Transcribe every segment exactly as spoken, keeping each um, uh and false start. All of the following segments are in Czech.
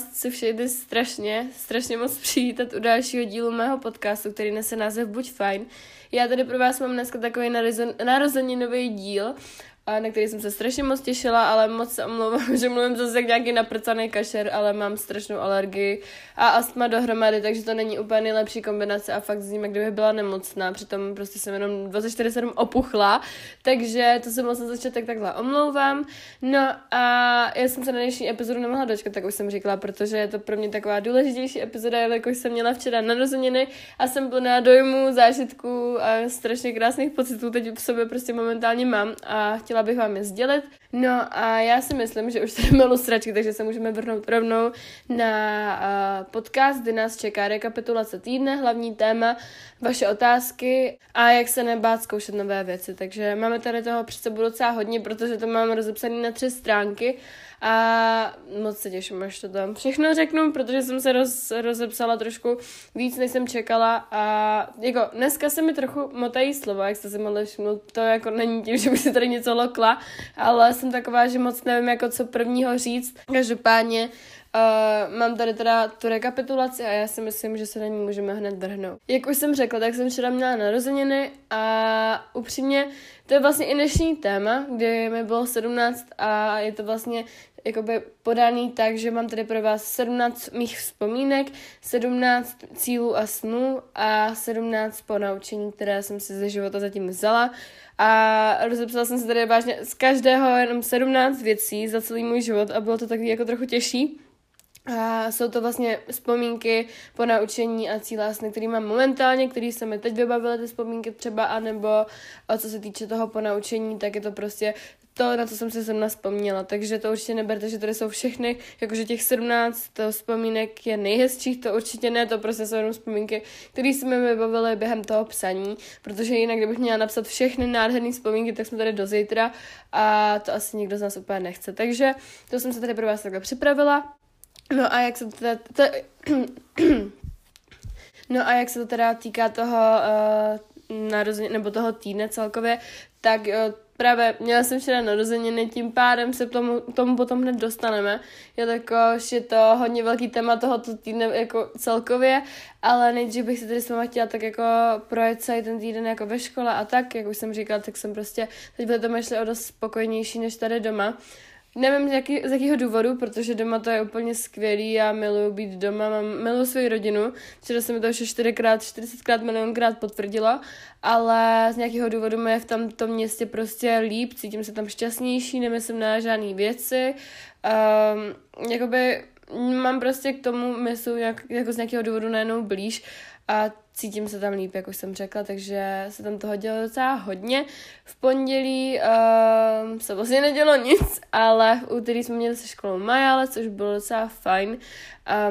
vás chci všechny strašně, strašně moc přivítat u dalšího dílu mého podcastu, který nese název Buď fajn. Já tady pro vás mám dneska takový narozeninový díl, na který jsem se strašně moc těšila, ale moc se omlouvám, že mluvím zase jak nějaký naprcaný kašer, ale mám strašnou alergii a astma dohromady, takže to není úplně nejlepší kombinace a fakt zním, jak kdybych byla nemocná, přitom prostě jsem jenom dvacet čtyři sedm opuchla, takže to se moc na začátek takhle omlouvám. No a já jsem se na dnešní epizodu nemohla dočkat, tak už jsem říkala, protože je to pro mě taková důležitější epizoda, jelikož jsem měla včera narozeniny a jsem plná dojmů, zážitků a strašně krásných pocitů teď v sobě prostě momentálně mám a chtěla bych vám je sdělit. No a já si myslím, že už tady máme lustračky, takže se můžeme vrhnout rovnou na uh, podcast, kdy nás čeká rekapitulace týdne, hlavní téma, vaše otázky a jak se nebát zkoušet nové věci. Takže máme tady toho před sebou docela hodně, protože to mám rozepsané na tři stránky a moc se těším, až to tam všechno řeknu, protože jsem se roz, rozepsala trošku víc, než jsem čekala a jako dneska se mi trochu motají slova, jak jste si mohli všimnout, to jako není tím, že by si tady něco lokla, ale jsem taková, že moc nevím, jako co prvního říct. Každopádně uh, mám tady teda tu rekapitulaci a já si myslím, že se na ní můžeme hned vrhnout. Jak už jsem řekla, tak jsem včera měla narozeniny a upřímně to je vlastně i dnešní téma, kdy mi bylo sedmnáct a je to vlastně jakoby podaný tak, že mám tady pro vás sedmnáct mých vzpomínek, sedmnáct cílů a snů a sedmnáct ponaučení, které jsem si ze života zatím vzala. A rozepsala jsem se tady vážně z každého jenom sedmnáct věcí za celý můj život a bylo to takový jako trochu těžší. A jsou to vlastně vzpomínky, ponaučení a cíle, které mám momentálně, které se mi teď vybavily ty vzpomínky třeba, anebo a co se týče toho ponaučení, tak je to prostě to, na co jsem si sem vzpomněla. Takže to určitě neberte, že tady jsou všechny, jakože těch sedmnáct vzpomínek je nejhezčích, to určitě ne, to prostě jsou jenom vzpomínky, které se mi vybavily během toho psaní, protože jinak, kdybych měla napsat všechny nádherné vzpomínky, tak jsme tady do zítra a to asi nikdo z nás úplně nechce. Takže to jsem se tady pro vás takhle připravila. No a jak se to teda, teda, no a jak se to teda týká toho uh, narozeně, nebo toho týdne celkově, tak uh, právě měla jsem včera narozeniny, tím pádem se k tomu, tomu potom hned dostaneme. Jelikož je to hodně velký téma tohoto týdne jako celkově, ale nejdřív bych se tady s váma chtěla tak jako projet celý ten týden jako ve škole a tak, jak už jsem říkala, tak jsem prostě teď byly to myšly o dost spokojnější než tady doma. Nevím z, jaký, z jakého důvodu, protože doma to je úplně skvělý, já miluji být doma, mám, miluji svou rodinu. Včera se mi to ještě čtyřikrát, čtyřicetkrát, milionkrát potvrdilo, ale z nějakého důvodu mi je v tomto městě prostě líp, cítím se tam šťastnější, nemyslím na žádné věci. Um, jakoby mám prostě k tomu myslu nějak, jako z nějakého důvodu najednou blíž a cítím se tam líp, jak už jsem řekla, takže se tam toho dělo docela hodně. V pondělí uh, se vlastně nedělo nic, ale v úterý jsme měli se školou Majáles, což bylo docela fajn.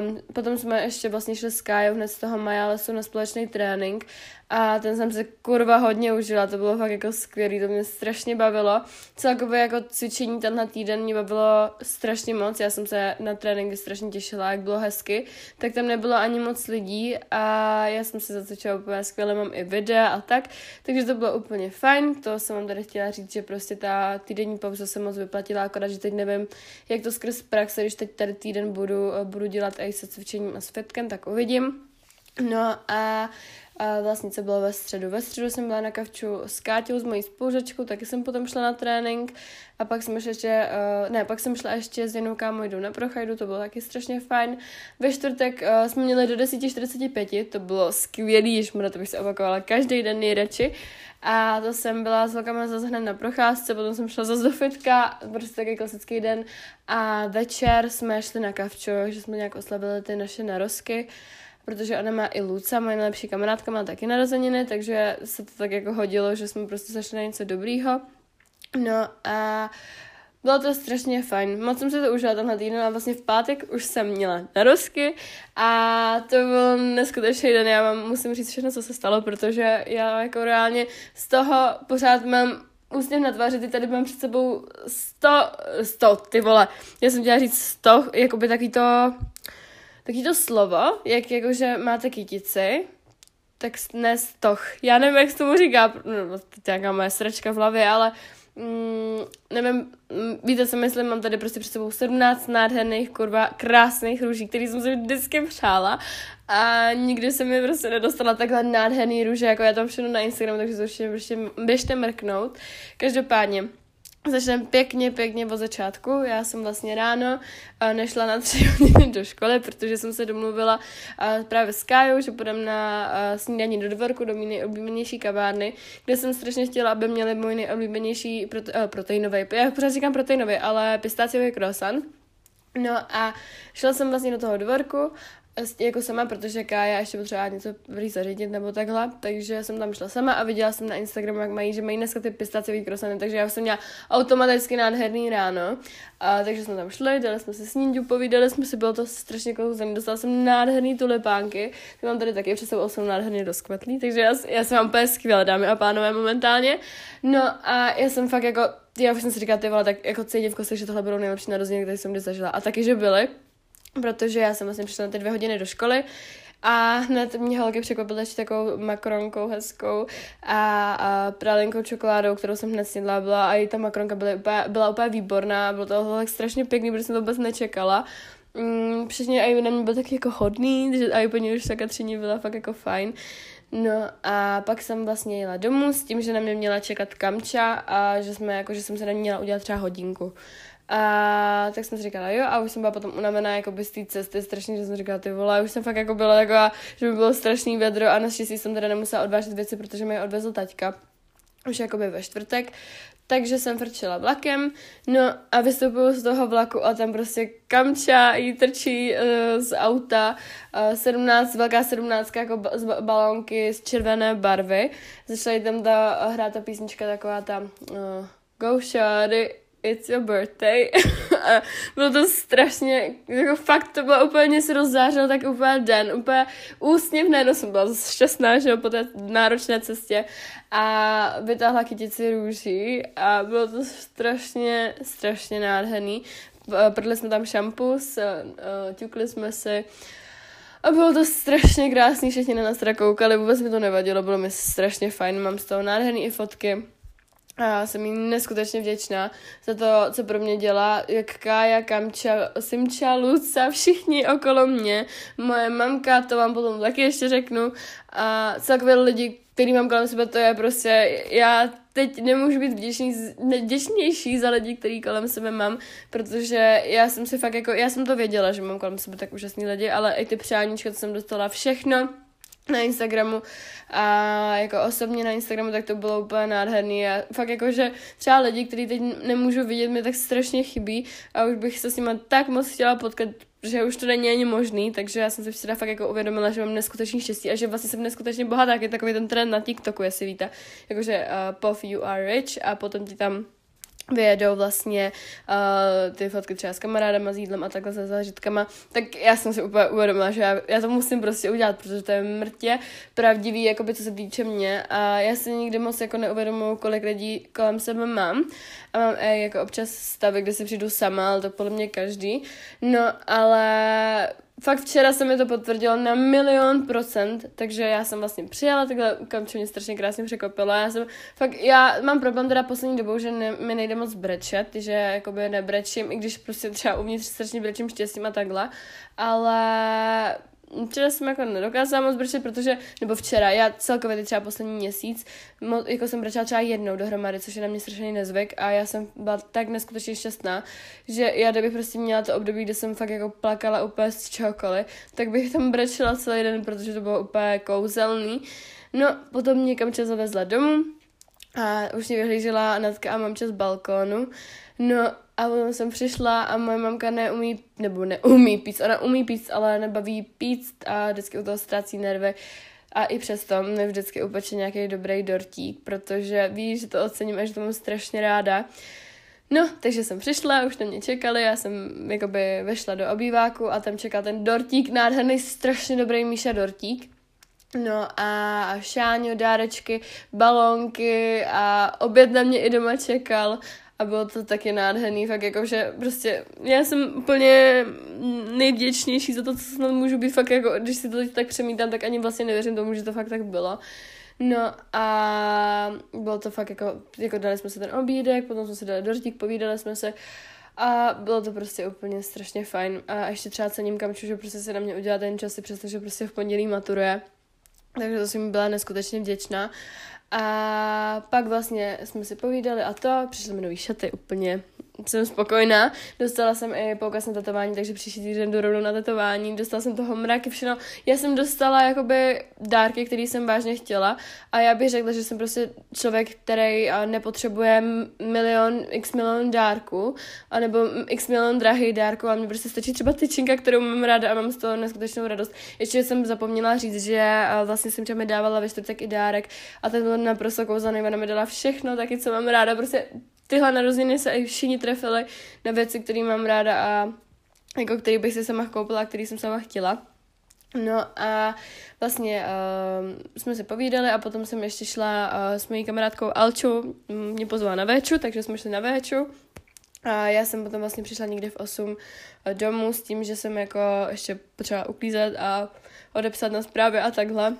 Um, potom jsme ještě vlastně šli s Kájou hned z toho Majálesu na společný trénink a ten jsem se kurva hodně užila, to bylo fakt jako skvělý, to mě strašně bavilo. Celkově jako cvičení tenhle týden mě bavilo strašně moc, já jsem se na tréninky strašně těšila, jak bylo hezky, tak tam nebylo ani moc lidí a já jsem se začala úplně skvěle, mám i videa a tak, takže to bylo úplně fajn, to jsem vám tady chtěla říct, že prostě ta týdenní pauza se moc vyplatila, akorát, že teď nevím, jak to skrz praxe, když teď tady týden budu, budu dělat i se cvičením a s fitkem, tak uvidím. No a, a vlastně co bylo ve středu. Ve středu jsem byla na Kamču s Káťou, s mojí spolužačkou, taky jsem potom šla na trénink a pak jsem šla ještě, uh, ne, pak jsem šla ještě s jednou kámou jdou na prochajdu, to bylo taky strašně fajn. Ve čtvrtek uh, jsme měli do deset čtyřicet pět, to bylo skvělý, ježmra, to bych se opakovala každý den nejradši. A to jsem byla s holkama zase hned na procházce, potom jsem šla zase do fitka, prostě takový klasický den. A večer jsme šli na Kamču, že jsme nějak oslavili ty naše narozky. Protože ona má i Luce, moje nejlepší kamarádka, má taky narozeniny, takže se to tak jako hodilo, že jsme prostě zašli na něco dobrýho. No a bylo to strašně fajn. Moc jsem se to užila tenhle týden a vlastně v pátek už jsem měla narozky a to byl neskutečný den. Já vám musím říct všechno, co se stalo, protože já jako reálně z toho pořád mám úsměv na tváři, ty tady mám před sebou sto, sto, ty vole. Já jsem chtěla říct sto, jakoby taky to... Taky to slovo, jak jakože máte kytici, tak ne stoch. Já nevím, jak se tomu říká, no, to je nějaká moje sračka v hlavě, ale Mm, nevím, víte, co myslím, mám tady prostě před sebou sedmnáct nádherných, kurva, krásných růží, který jsem si vždycky přála a nikdy se mi prostě nedostala takhle nádherný růže, jako já tam všechno na Instagramu, takže to určitě prostě běžte mrknout. Každopádně začneme pěkně, pěkně od začátku. Já jsem vlastně ráno nešla na tři hodiny do školy, protože jsem se domluvila právě s Kájou, že půjdem na snídaní do dvorku, do mý nejoblíbenější kavárny, kde jsem strašně chtěla, aby měli můj nejoblíbenější prote- proteinový, já pořád říkám proteinový, ale pistáciový croissant. No a šla jsem vlastně do toho dvorku, jako sama, protože Kája ještě potřeba něco prý zařídit nebo takhle, takže jsem tam šla sama a viděla jsem na Instagramu, jak mají, že mají dneska ty pistáciový krosany, takže já jsem měla automaticky nádherný ráno, a, takže jsme tam šli, dali jsme se snídňu, povídali jsme si, bylo to strašně kouzelné, dostala jsem nádherný tulipánky, ty mám tady taky přes sebou osm nádherně rozkvetlý, takže já, já jsem vám úplně skvěle, dámy a pánové, momentálně, no a já jsem fakt jako, já už jsem si říkala, ty vole, tak jako cítím v kostech, že tohle budou nejlepší narozeniny, které jsem kdy zažila, a taky, že byly. Protože já jsem vlastně přišla na ty dvě hodiny do školy a hned mě holky překvapily ještě takovou makronkou hezkou a, a pralinkou čokoládou, kterou jsem hned snědla, byla a i ta makronka byla úplně, byla úplně výborná, bylo to tak strašně pěkný, protože jsem to vůbec nečekala. Mm, přesně a na mě byl taky jako hodný, takže a úplně už taká třídní byla fakt jako fajn. No a pak jsem vlastně jela domů s tím, že na mě měla čekat Kamča a že, jsme, jako, že jsem se na ní měla udělat třeba hodinku. A tak jsem si říkala, jo, a už jsem byla potom unavená jakoby z té cesty, strašně, že jsem říkala, ty vole, už jsem fakt jako byla taková, že by bylo strašný vedro a naštěstí jsem teda nemusela odvážet věci, protože mě odvezl taťka, už jakoby ve čtvrtek, takže jsem frčela vlakem, no a vystupuju z toho vlaku a tam prostě Kamča jí trčí uh, z auta uh, sedmnáct, velká sedmnáctka jako ba- z ba- balónky z červené barvy, začala jí tam ta, hrát ta písnička taková ta uh, Go Shawty, It's your birthday. A bylo to strašně, jako fakt to bylo úplně, se rozzářilo tak úplně den, úplně úsměvné, no jsem byla šťastná, že po té náročné cestě a vytáhla kytici růží a bylo to strašně, strašně nádherný. Prdli jsme tam šampus, ťukli jsme si a bylo to strašně krásný, všichni na nás teda koukali, vůbec mi to nevadilo, bylo mi strašně fajn, mám z toho nádherný i fotky. A jsem jí neskutečně vděčná za to, co pro mě dělá, jak Kája, Kamča, Simča, Luce, všichni okolo mě, moje mamka, to vám potom taky ještě řeknu, a celkově lidi, který mám kolem sebe, to je prostě, já teď nemůžu být vděčný, vděčnější za lidi, který kolem sebe mám, protože já jsem si fakt jako, já jsem to věděla, že mám kolem sebe tak úžasný lidi, ale i ty přáníčka, co jsem dostala, všechno na Instagramu a jako osobně na Instagramu, tak to bylo úplně nádherný a fakt jako, že třeba lidi, kteří teď nemůžu vidět, mi tak strašně chybí a už bych se s nima tak moc chtěla potkat, že už to není ani možný, takže já jsem si včera fakt jako uvědomila, že mám neskutečný štěstí a že vlastně jsem neskutečně bohatá, jak je takový ten trend na TikToku, jestli víte, jakože uh, pov you are rich a potom ti tam vyjedou vlastně uh, ty fotky třeba s kamarádama, s jídlem a takhle se zážitkama, tak já jsem si úplně uvědomila, že já, já to musím prostě udělat, protože to je mrtě pravdivý, jakoby co se týče mě a já si nikdy moc jako neuvědomuji, kolik lidí kolem sebe mám a mám i jako občas stavy, kde si přijdu sama, ale to podle mě každý, no ale fakt včera se mi to potvrdilo na milion procent, takže já jsem vlastně přijela takhle, Kamča mě strašně krásně překvapila. Já jsem fakt, já mám problém teda poslední dobou, že ne, mi nejde moc brečet, že jakoby nebrečím, i když prostě třeba uvnitř strašně brečím štěstím a takhle, ale včera jsem jako nedokázala moc brečet, protože, nebo včera, já celkově třeba poslední měsíc, mo, jako jsem brečela třeba jednou dohromady, což je na mě strašný nezvyk a já jsem byla tak neskutečně šťastná, že já kdybych prostě měla to období, kde jsem fakt jako plakala úplně z čehokoliv, tak bych tam brečela celý den, protože to bylo úplně kouzelný. No, potom mě Kamča zavezla domů a už mě vyhlížela Natka a mamča z balkónu. No a potom jsem přišla a moje mamka neumí, nebo neumí pít, ona umí pít, ale nebaví pít a vždycky u toho ztrácí nervy. A i přesto mě vždycky upeče nějaký dobrý dortík, protože ví, že to ocením a že to mám strašně ráda. No, takže jsem přišla, už na mě čekali, já jsem jakoby vešla do obýváku a tam čekal ten dortík, nádherný, strašně dobrý Míša dortík. No a šáňo, dárečky, balónky a oběd na mě i doma čekal. A bylo to taky nádherný, fakt jako, že prostě já jsem úplně nejvděčnější za to, co snad můžu být, fakt jako, když si to tak přemítám, tak ani vlastně nevěřím tomu, že to fakt tak bylo. No a bylo to fakt jako, jako dali jsme se ten obídek, potom jsme se dali dortík, povídali jsme se a bylo to prostě úplně strašně fajn. A ještě třeba cením Kamču, že prostě se na mě udělá ten čas, i přestože prostě v pondělí maturuje. Takže to jsem byla neskutečně vděčná. A pak vlastně jsme si povídali a to, přišly mi nový šaty, úplně jsem spokojená. Dostala jsem i poukaz na tetování, takže příští týden jdu rovnou na tetování. Dostala jsem toho mraky, všechno. Já jsem dostala jakoby dárky, které jsem vážně chtěla a já bych řekla, že jsem prostě člověk, který nepotřebuje milion, x milion dárků anebo x milion drahých dárků a mně prostě stačí třeba tyčinka, kterou mám ráda a mám z toho neskutečnou radost. Ještě jsem zapomněla říct, že vlastně Simča mi dávala ve čtvrtek i dárek a ten byl naprosto kouzelný, ona mi dala všechno, taky co mám ráda, prostě tyhle narozeniny se i všichni trefily na věci, které mám ráda a jako který bych si sama koupila a který jsem sama chtěla. No a vlastně uh, jsme se povídali a potom jsem ještě šla uh, s mojí kamarádkou Alčou, mě pozvala na Vču, takže jsme šli na Vču. A já jsem potom vlastně přišla někde v osm domů s tím, že jsem jako ještě potřeba uklízet a odepsat na zprávy a takhle.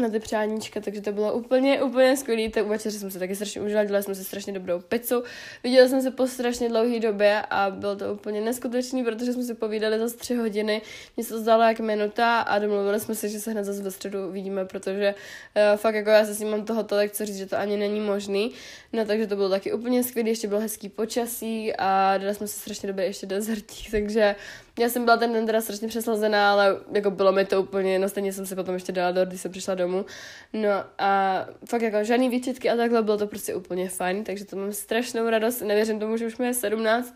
Na ty přáníčka, takže to bylo úplně, úplně skvělý. U večeře jsem se taky strašně užila, dělali jsme se strašně dobrou pizzu. Viděla jsem se po strašně dlouhé době a bylo to úplně neskutečný, protože jsme si povídali zase tři hodiny. Mně se to zdálo jak minuta a domluvili jsme se, že se hned zase ve středu vidíme, protože uh, fakt jako já se s ním mám toho tolik, co říct, že to ani není možný. No takže to bylo taky úplně skvělý, ještě bylo hezký počasí a dali jsme se strašně dobře ještě dezertík, takže já jsem byla ten den teda strašně přeslazená, ale jako bylo mi to úplně, no stejně jsem si potom ještě dala dort, když jsem přišla domů. No a fakt jako žádný výčitky a takhle, bylo to prostě úplně fajn, takže to mám strašnou radost, nevěřím tomu, že už mi je sedmnáct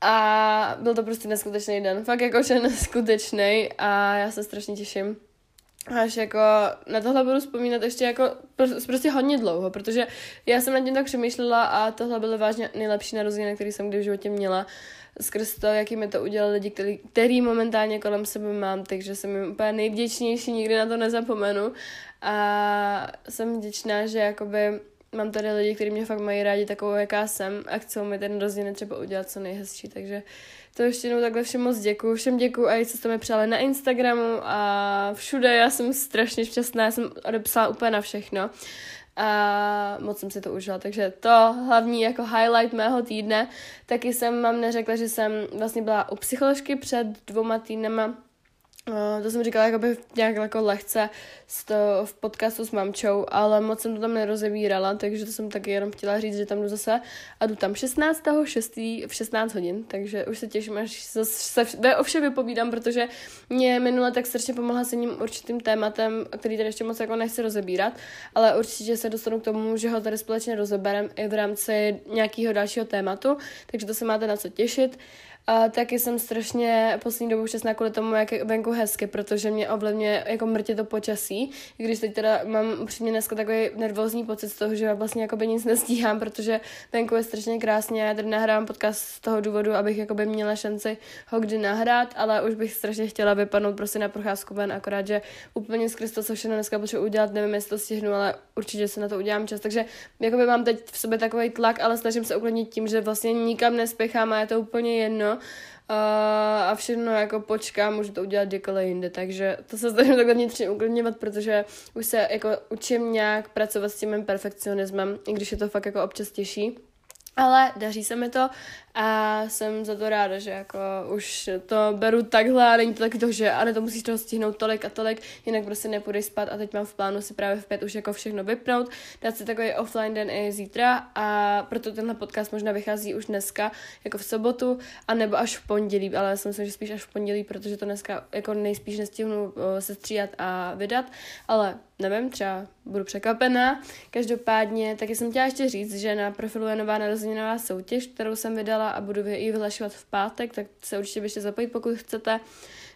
a byl to prostě neskutečný den, fakt jako že neskutečný a já se strašně těším. Až jako na tohle budu vzpomínat ještě jako prostě hodně dlouho, protože já jsem nad tím tak přemýšlela a tohle byly vážně nejlepší narozeniny, které jsem kdy v životě měla. Skrz to, jaký mi to udělali lidi, který, který momentálně kolem sebe mám, takže jsem jim úplně nejvděčnější, nikdy na to nezapomenu. A jsem vděčná, že jakoby mám tady lidi, kteří mě fakt mají rádi takovou, jaká jsem a chcou mi ten rozdíl třeba udělat co nejhezčí, takže to ještě jednou takhle všem moc děkuju, všem děkuju a i co jste mi přáli na Instagramu a všude, já jsem strašně šťastná, já jsem odepsala úplně na všechno a moc jsem si to užila, takže to hlavní jako highlight mého týdne. Taky jsem vám neřekla, že jsem vlastně byla u psycholožky před dvěma týdnama. Uh, to jsem říkala jakoby nějak jako lehce to, v podcastu s mamčou, ale moc jsem to tam nerozebírala, takže to jsem taky jenom chtěla říct, že tam jdu zase a jdu tam šestnáctého šestého v šestnáct hodin, takže už se těším, až se o vše vypovídám, protože mě minule tak strašně pomohla s jedním určitým tématem, který tady ještě moc jako nechci rozebírat, ale určitě se dostanu k tomu, že ho tady společně rozeberem i v rámci nějakého dalšího tématu, takže to se máte na co těšit. A taky jsem strašně poslední dobou šťastná kvůli tomu, jak je venku hezky, protože mě ovlivňuje jako mrtě to počasí, i když teď teda mám upřímně dneska takový nervózní pocit z toho, že vlastně jakoby nic nestíhám, protože venku je strašně krásně, já tady nahrávám podcast z toho důvodu, abych jakoby měla šanci ho kdy nahrát, ale už bych strašně chtěla vypadnout prostě na procházku ven, akorát, že úplně skrz to, co všechno dneska potřebuji udělat, nevím, jestli to stihnu, ale určitě se na to udělám čas, takže jakoby mám teď v sobě takový tlak, ale snažím se uklidnit tím, že vlastně nikam nespěchám a je to úplně jedno. Uh, a všechno jako počkám, můžu to udělat kdykoliv jinde, takže to se snažím takhle vnitřně uklidňovat, protože už se jako učím nějak pracovat s tím mým perfekcionismem, i když je to fakt jako občas těžší, ale daří se mi to a jsem za to ráda, že jako už to beru takhle a není to taky to, že ale to musíš toho stihnout tolik a tolik, jinak prostě nepůjdeš spát a teď mám v plánu si právě v pět už jako všechno vypnout, dát si takový offline den i zítra a proto tenhle podcast možná vychází už dneska jako v sobotu a nebo až v pondělí, ale já si myslím, že spíš až v pondělí, protože to dneska jako nejspíš nestihnu se střídat a vydat, ale nevím, třeba budu překvapená. Každopádně taky jsem chtěla ještě říct, že na profilu je nová narozeninová soutěž, kterou jsem vydala a budu ji vyhlašovat v pátek, tak se určitě běžte zapojit, pokud chcete.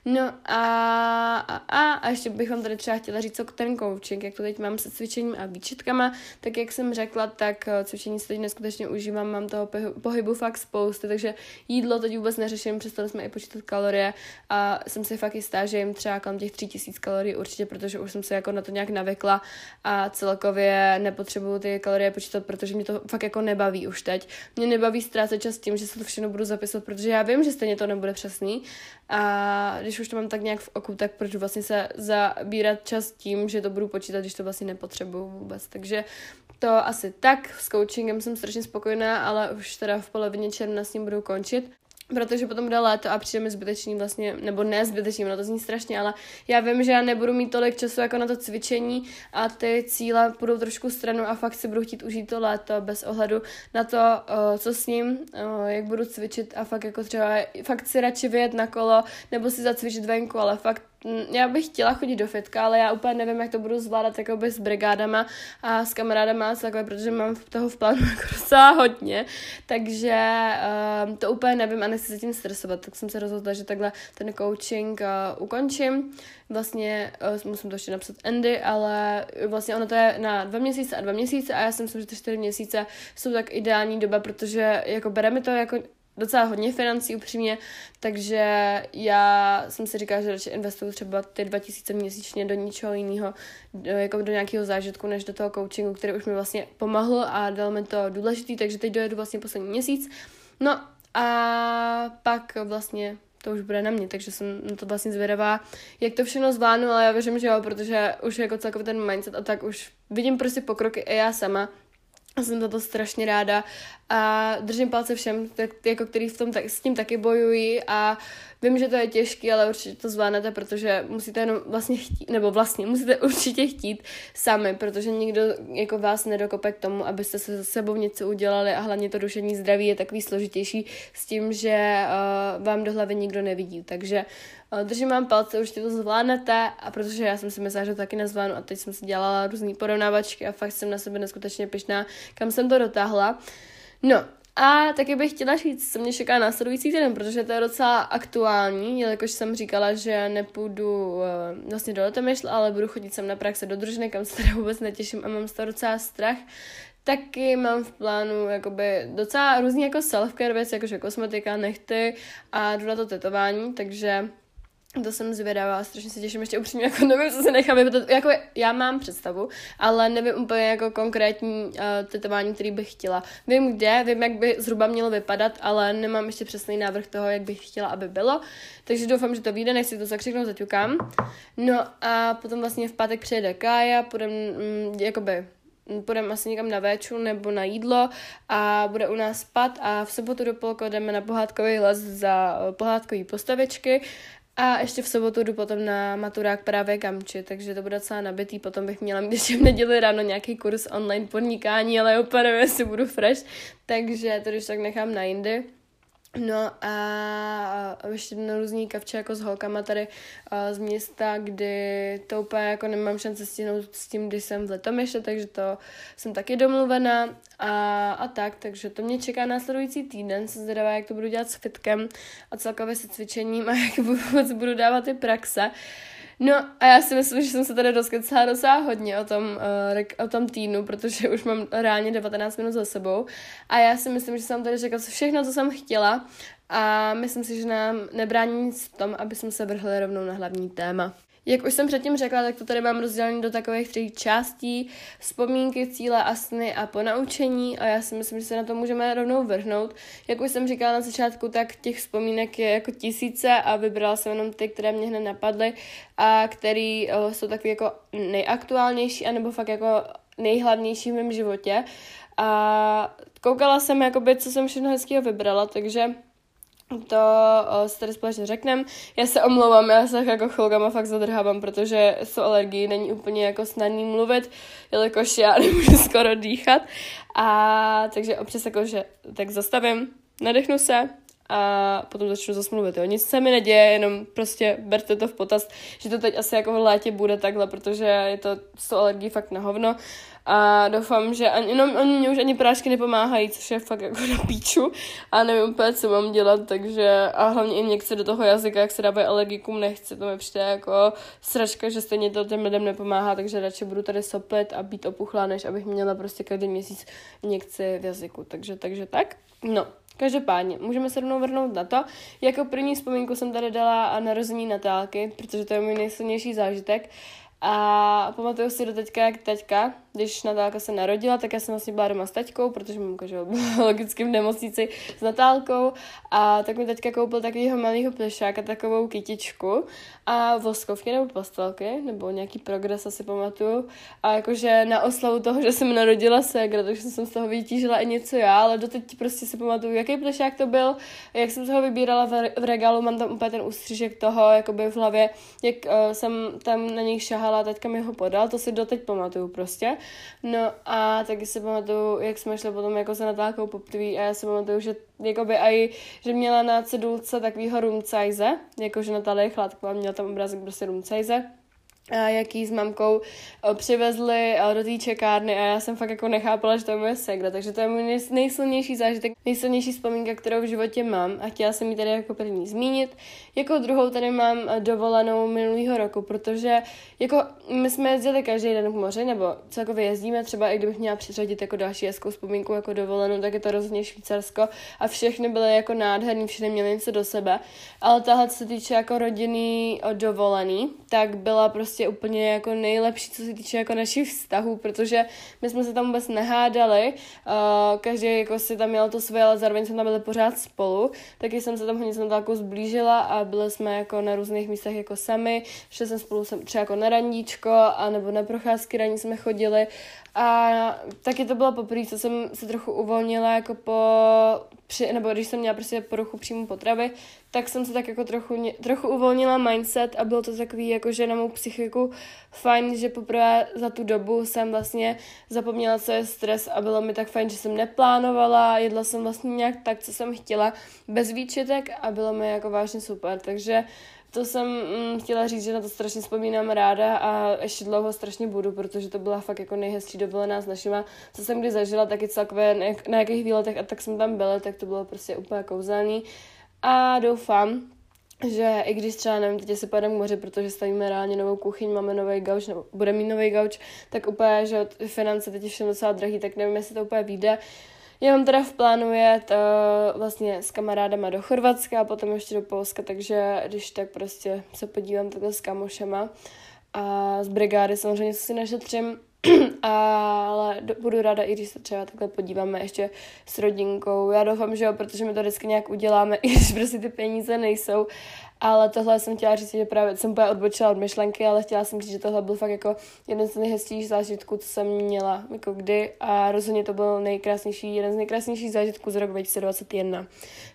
No a, a, a ještě bych vám tady třeba chtěla říct, co ten coaching, jak to teď mám se cvičením a výčitkama, tak jak jsem řekla, tak cvičení se teď neskutečně užívám, mám toho pohybu fakt spousty, takže jídlo teď vůbec neřeším, přestali jsme i počítat kalorie a jsem si fakt jistá, že jim třeba kolem těch tři tisíce kalorií určitě, protože už jsem se jako na to nějak navykla a celkově nepotřebuju ty kalorie počítat, protože mě to fakt jako nebaví už teď. Mě nebaví ztrácet čas tím, že se to všechno budu zapisovat, protože já vím, že stejně to nebude přesný a když už to mám tak nějak v oku, tak proč vlastně se zabírat čas tím, že to budu počítat, když to vlastně nepotřebuju vůbec. Takže to asi tak. S coachingem jsem strašně spokojená, ale už teda v polovině června s ním budu končit. Protože potom bude léto a přijde mi zbytečný vlastně, nebo ne zbytečný, ono to zní strašně, ale já vím, že já nebudu mít tolik času jako na to cvičení a ty cíle půjdou trošku stranou a fakt si budu chtít užít to léto bez ohledu na to, co s ním, jak budu cvičit a fakt jako třeba fakt si radši vyjet na kolo nebo si zacvičit venku, ale fakt já bych chtěla chodit do fitka, ale já úplně nevím, jak to budu zvládat jakoby s brigádama a s kamarádama a takové, protože mám toho v plánu jako docela hodně, takže um, to úplně nevím a nechci se tím stresovat, tak jsem se rozhodla, že takhle ten coaching uh, ukončím. Vlastně uh, musím to ještě napsat Andy, ale vlastně ono to je na dva měsíce a dva měsíce a já si myslím, že ty čtyři měsíce jsou tak ideální doba, protože jako bere mi to jako docela hodně financí upřímně, takže já jsem si říkala, že radši investuju třeba ty dva tisíce měsíčně do ničeho jiného, do, jako do nějakého zážitku, než do toho coachingu, který už mi vlastně pomohl a dal mi to důležitý, takže teď dojedu vlastně poslední měsíc. No a pak vlastně to už bude na mě, takže jsem na to vlastně zvědavá, jak to všechno zvládnu, ale já věřím, že jo, protože už jako celkově ten mindset a tak už vidím prostě pokroky i já sama. A jsem za to strašně ráda a držím palce všem, tak, jako který v tom, tak, s tím taky bojují a vím, že to je těžké, ale určitě to zvládnete, protože musíte jenom vlastně chtít, nebo vlastně musíte určitě chtít sami, protože nikdo jako vás nedokope k tomu, abyste se za sebou něco udělali a hlavně to duševní zdraví je takový složitější s tím, že uh, vám do hlavy nikdo nevidí, takže uh, držím vám palce, určitě to zvládnete a protože já jsem si myslela, že to taky nezvládnu a teď jsem si dělala různý porovnávačky a fakt jsem na sebe neskutečně pyšná, kam jsem to dotáhla. No, a taky bych chtěla říct, co mě čeká následující týden, protože to je docela aktuální, jelikož jsem říkala, že nepůjdu vlastně do Letomyšl, ale budu chodit sem na praxe do Družiny, kam se teda vůbec netěším a mám z toho docela strach. Taky mám v plánu jakoby docela různý jako self-care věci, jakože kosmetika, nehty a jdu na to tetování, takže to jsem zvědavá, strašně se těším, ještě upřímně, jako nevím, co se nechám, jako já mám představu, ale nevím úplně jako konkrétní uh, tetování, který bych chtěla. Vím kde, vím, jak by zhruba mělo vypadat, ale nemám ještě přesný návrh toho, jak bych chtěla, aby bylo, takže doufám, že to vyjde, nechci to zakřiknout, zaťukám. No a potom vlastně v pátek přijede Kája, půjdem, mm, jakoby... půjdeme asi někam na véču nebo na jídlo a bude u nás spát a v sobotu do polko jdeme na pohádkový les za pohádkový postavičky a ještě v sobotu jdu potom na maturák právě Kamči, takže to bude docela nabitý, potom bych měla mít ještě v neděli ráno nějaký kurz online podnikání, ale úplně nevím, jestli budu fresh, takže to když tak nechám na jindy. No a ještě na různý kavče jako s holkama tady z města, kdy to úplně jako nemám šance stihnout s tím, když jsem v Letomyšle, takže to jsem taky domluvena a, a tak, takže to mě čeká následující týden, se zvědavá, jak to budu dělat s fitkem a celkově se cvičením a jak budu, budu dávat ty praxe. No a já si myslím, že jsem se tady rozkecala docela hodně o tom, o tom týdnu, protože už mám reálně devatenáct minut za sebou a já si myslím, že jsem tady řekla všechno, co jsem chtěla a myslím si, že nám nebrání nic v tom, aby jsme se vrhli rovnou na hlavní téma. Jak už jsem předtím řekla, tak to tady mám rozdělené do takových tří částí, vzpomínky, cíle a sny a ponaučení a já si myslím, že se na to můžeme rovnou vrhnout. Jak už jsem říkala na začátku, tak těch vzpomínek je jako tisíce a vybrala jsem jenom ty, které mě hned napadly a které jsou takový jako nejaktuálnější anebo fakt jako nejhlavnější v mém životě. A koukala jsem, jakoby, co jsem všechno hezkého vybrala, takže to o, se tady společně řekneme. Já se omlouvám, já se jako chvilkama fakt zadrhávám, protože s alergií není úplně jako snadný mluvit, jelikož já nemůžu skoro dýchat. A takže občas jako, že tak zastavím, nadechnu se a potom začnu zase mluvit. Jo. Nic se mi neděje, jenom prostě berte to v potaz, že to teď asi jako v létě bude takhle, protože je to s tou alergií fakt na hovno. A doufám, že ani, no, oni mě už ani prášky nepomáhají, což je fakt jako na píču a nevím úplně, co mám dělat, takže a hlavně i někde do toho jazyka, jak se dávají alergikům, nechci, to mi přijde jako sračka, že stejně to těm lidem nepomáhá, takže radši budu tady soplet a být opuchlá, než abych měla prostě každý měsíc někde v jazyku, takže, takže tak, no. Každopádně, můžeme se rovnou vrhnout na to. Jako první vzpomínku jsem tady dala narození Natálky, protože to je můj nejsilnější zážitek. A pamatuju si do teďka, jak teďka, když Natálka se narodila, tak já jsem vlastně byla doma s taťkou, protože mamka že byla logicky v nemocnici s Natálkou, a tak mi taťka koupil takového malého plešáka, takovou kytičku a voskovky nebo pastelky, nebo nějaký progres asi pamatuju. A jakože na oslavu toho, že jsem narodila ségra, takže jsem z toho vytížila i něco já, ale doteď prostě si pamatuju, jaký plešák to byl, jak jsem se ho vybírala v regálu, mám tam úplně ten ústřížek toho, jakoby v hlavě, jak uh, jsem tam na něj šahala, taťka mi ho podal, to si doteď pamatuju prostě. No a taky si pamatuju, jak jsme šli potom jako se Natálkou poprvé a já si pamatuju, že jakoby aj, že měla na cedulce takovýho rumcajze, jakože Natálie Chladková měla tam obrázek prostě rumcajze, a jak jí s mamkou přivezli do té čekárny a já jsem fakt jako nechápala, že to je moje ségra, takže to je můj nejsilnější zážitek, nejsilnější vzpomínka, kterou v životě mám a chtěla jsem ji tady jako první zmínit. Jako druhou tady mám dovolenou minulýho roku, protože jako my jsme jezdili každý den k moři, nebo celkově jezdíme, třeba i kdybych měla přiřadit jako další hezkou vzpomínku jako dovolenou, tak je to rozhodně Švýcarsko a všechny byly jako nádherný, všechny měly něco do sebe, ale tahle co se týče jako rodinný dovolený, tak byla prostě je úplně jako nejlepší, co se týče jako našich vztahů, protože my jsme se tam vůbec nehádali, uh, každý jako si tam měl to svoje, ale zároveň jsme tam byli pořád spolu, taky jsem se tam hodně jsem tak zblížila a byli jsme jako na různých místech jako sami, šli jsme spolu třeba jako na randíčko a nebo na procházky ranní jsme chodili a taky to bylo poprvé, co jsem se trochu uvolnila jako po, při, nebo když jsem měla prostě poruchu příjmu potravy, tak jsem se tak jako trochu, trochu uvolnila mindset a bylo to takový jako, že na mou psychiku fajn, že poprvé za tu dobu jsem vlastně zapomněla, co je stres a bylo mi tak fajn, že jsem neplánovala, jedla jsem vlastně nějak tak, co jsem chtěla, bez výčitek a bylo mi jako vážně super, takže to jsem mm, chtěla říct, že na to strašně vzpomínám ráda a ještě dlouho strašně budu, protože to byla fakt jako nejhezčí dovolená s našima, co jsem kdy zažila, taky celkově na jakých výletech a tak jsem tam byla, tak to bylo prostě úplně kouzelný. A doufám, že i když třeba, nevím, teď si pojedeme k moři, protože stavíme reálně novou kuchyň, máme nový gauč, nebo bude mít nový gauč, tak úplně, že finance teď je všem docela drahý, tak nevím, jestli to úplně vyjde. Já mám teda v plánu jet uh, vlastně s kamarádama do Chorvatska a potom ještě do Polska, takže když tak prostě se podívám takhle s kamošema a z brigády samozřejmě, co si našetřím, ale budu ráda, i když se třeba takhle podíváme ještě s rodinkou. Já doufám, že jo, protože my to vždycky nějak uděláme, i když prostě ty peníze nejsou. Ale tohle jsem chtěla říct, že právě jsem úplně odbočila od myšlenky, ale chtěla jsem říct, že tohle byl fakt jako jeden z nejhezčích zážitků, co jsem měla jako kdy a rozhodně to byl nejkrásnější, jeden z nejkrásnějších zážitků z roku dva tisíce dvacet jedna.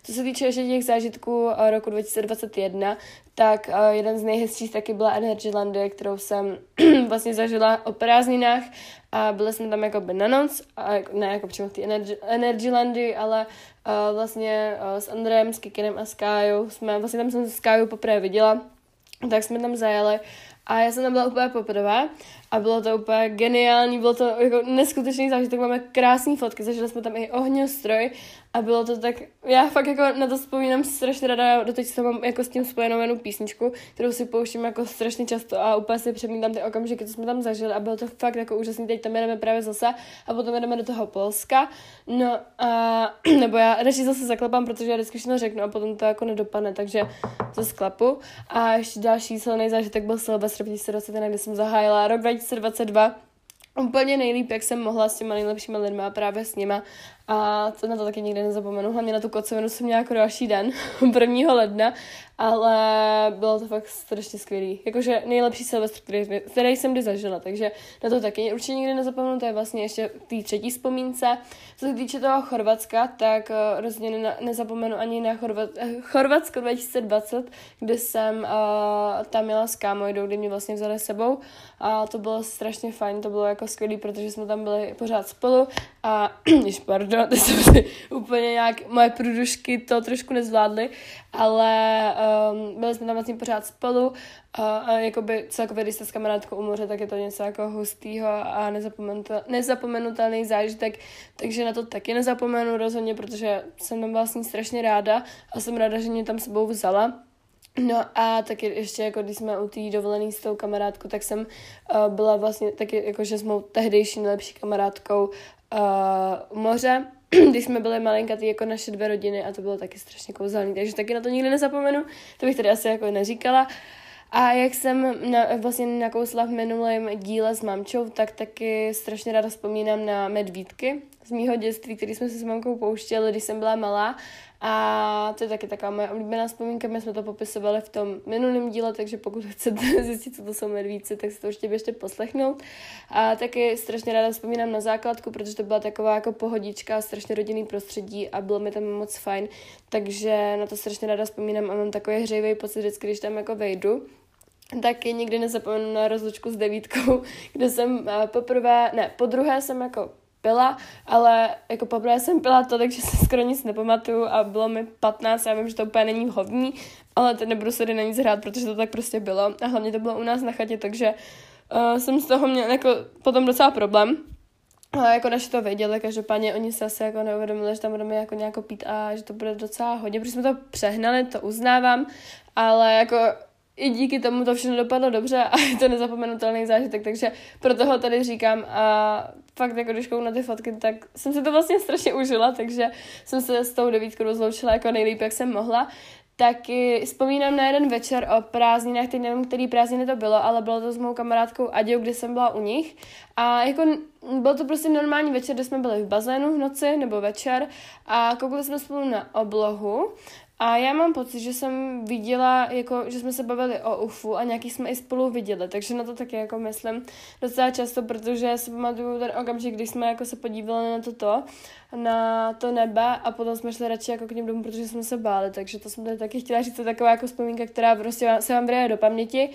Co se týče ještě těch zážitků roku dva tisíce dvacet jedna, tak jeden z nejhezčích taky byla Energylandy, kterou jsem vlastně zažila o prázdninách a byli jsme tam jako by na noc, a ne jako přímo v té energy, Energylandy, ale uh, vlastně uh, s Andrejem, s Kikinem a s Kájou jsme, vlastně tam jsem s Kájou poprvé viděla, tak jsme tam zajeli a já jsem tam byla úplně poprvé a bylo to úplně geniální, bylo to jako neskutečný zážitek, máme krásné fotky, zažili jsme tam i ohňostroj a bylo to tak, já fakt jako na to vzpomínám strašně ráda, já doteď tam mám jako s tím spojenou jenom písničku, kterou si pouštím jako strašně často a úplně si přemítám ty okamžiky, co jsme tam zažili a bylo to fakt jako úžasný, teď tam jedeme právě zase a potom jedeme do toho Polska, no a nebo já radši zase zaklepám, protože já vždycky všechno řeknu a potom to jako nedopadne, takže to sklapu. A ještě další silný zážitek byl Silvestr dva tisíce dvacet jedna, kdy jsem zahájila rok dva tisíce dvacet dva úplně nejlíp, jak jsem mohla, s těma nejlepšíma lidma, právě s nima. A to, na to taky nikdy nezapomenu. Hlavně na tu kocovinu jsem měla jako další den, prvního ledna, ale bylo to fakt strašně skvělý. Jakože nejlepší Silvestr, který, který jsem kdy zažila, takže na to taky určitě nikdy nezapomenu. To je vlastně ještě té třetí vzpomínce. Co se týče toho Chorvatska, tak rozhodně ne, nezapomenu ani na Chorvat, Chorvatsko dva tisíce dvacet, kdy jsem uh, tam jela s kámojdou, kdy mě vlastně vzali sebou a to bylo strašně fajn, to bylo jako skvělý, protože jsme tam byli pořád spolu a již pardon, no, teď jsem si úplně nějak, moje průdušky to trošku nezvládly, ale um, byli jsme tam vlastně pořád spolu a, a jakoby celkově, když jste s kamarádkou u moře, tak je to něco jako hustýho a nezapomenutelný zážitek, takže na to taky nezapomenu rozhodně, protože jsem tam vlastně strašně ráda a jsem ráda, že mě tam sebou vzala. No a taky ještě, jako když jsme u té dovolený s tou kamarádkou, tak jsem uh, byla vlastně taky, jakože s mou tehdejší nejlepší kamarádkou Uh, moře, když jsme byli malinkatý jako naše dvě rodiny a to bylo taky strašně kouzelný, takže taky na to nikdy nezapomenu, to bych tady asi jako neříkala. A jak jsem na, vlastně nakousla v minulém díle s mamčou, tak taky strašně ráda vzpomínám na medvídky z mýho dětství, který jsme se s mamkou pouštěli, když jsem byla malá. A to je taky taková moje oblíbená vzpomínka, my jsme to popisovali v tom minulém díle, takže pokud chcete zjistit, co to jsou medvídci, tak si to určitě běžte poslechnout. A taky strašně ráda vzpomínám na základku, protože to byla taková jako pohodička, strašně rodinný prostředí a bylo mi tam moc fajn, takže na to strašně ráda vzpomínám a mám takový hřejivý pocit vždycky, když tam jako vejdu. Taky nikdy nezapomenu na rozlučku s devítkou, kde jsem poprvé, ne, podruhé jsem jako pila, ale jako poprvé jsem pila to, takže se skoro nic nepamatuju a bylo mi patnáct, já vím, že to úplně není hodný, ale teď nebudu se tady na nic hrát, protože to tak prostě bylo a hlavně to bylo u nás na chatě, takže uh, jsem z toho měla jako potom docela problém. A jako naši to věděli, každopádně oni se asi jako neuvědomili, že tam budeme jako nějak pít a že to bude docela hodně, protože jsme to přehnali, to uznávám, ale jako i díky tomu to všechno dopadlo dobře a je to nezapomenutelný zážitek, takže proto ho tady říkám a fakt jako když kouknu na ty fotky, tak jsem se to vlastně strašně užila, takže jsem se s tou devítkou rozloučila jako nejlíp, jak jsem mohla. Taky vzpomínám na jeden večer o prázdninách, teď nevím, který prázdniny to bylo, ale bylo to s mou kamarádkou Adějou, kde jsem byla u nich. A jako byl to prostě normální večer, kde jsme byli v bazénu v noci nebo večer a koukali jsme spolu na oblohu. A já mám pocit, že jsem viděla, jako, že jsme se bavili o U F O a nějaký jsme i spolu viděli, takže na to taky jako myslím docela často, protože si pamatuju ten okamžik, když jsme jako se podívali na toto, na to nebe a potom jsme šli radši jako k něm domů, protože jsme se báli, takže to jsem tady taky chtěla říct, to je taková jako vzpomínka, která prostě se vám vrije do paměti.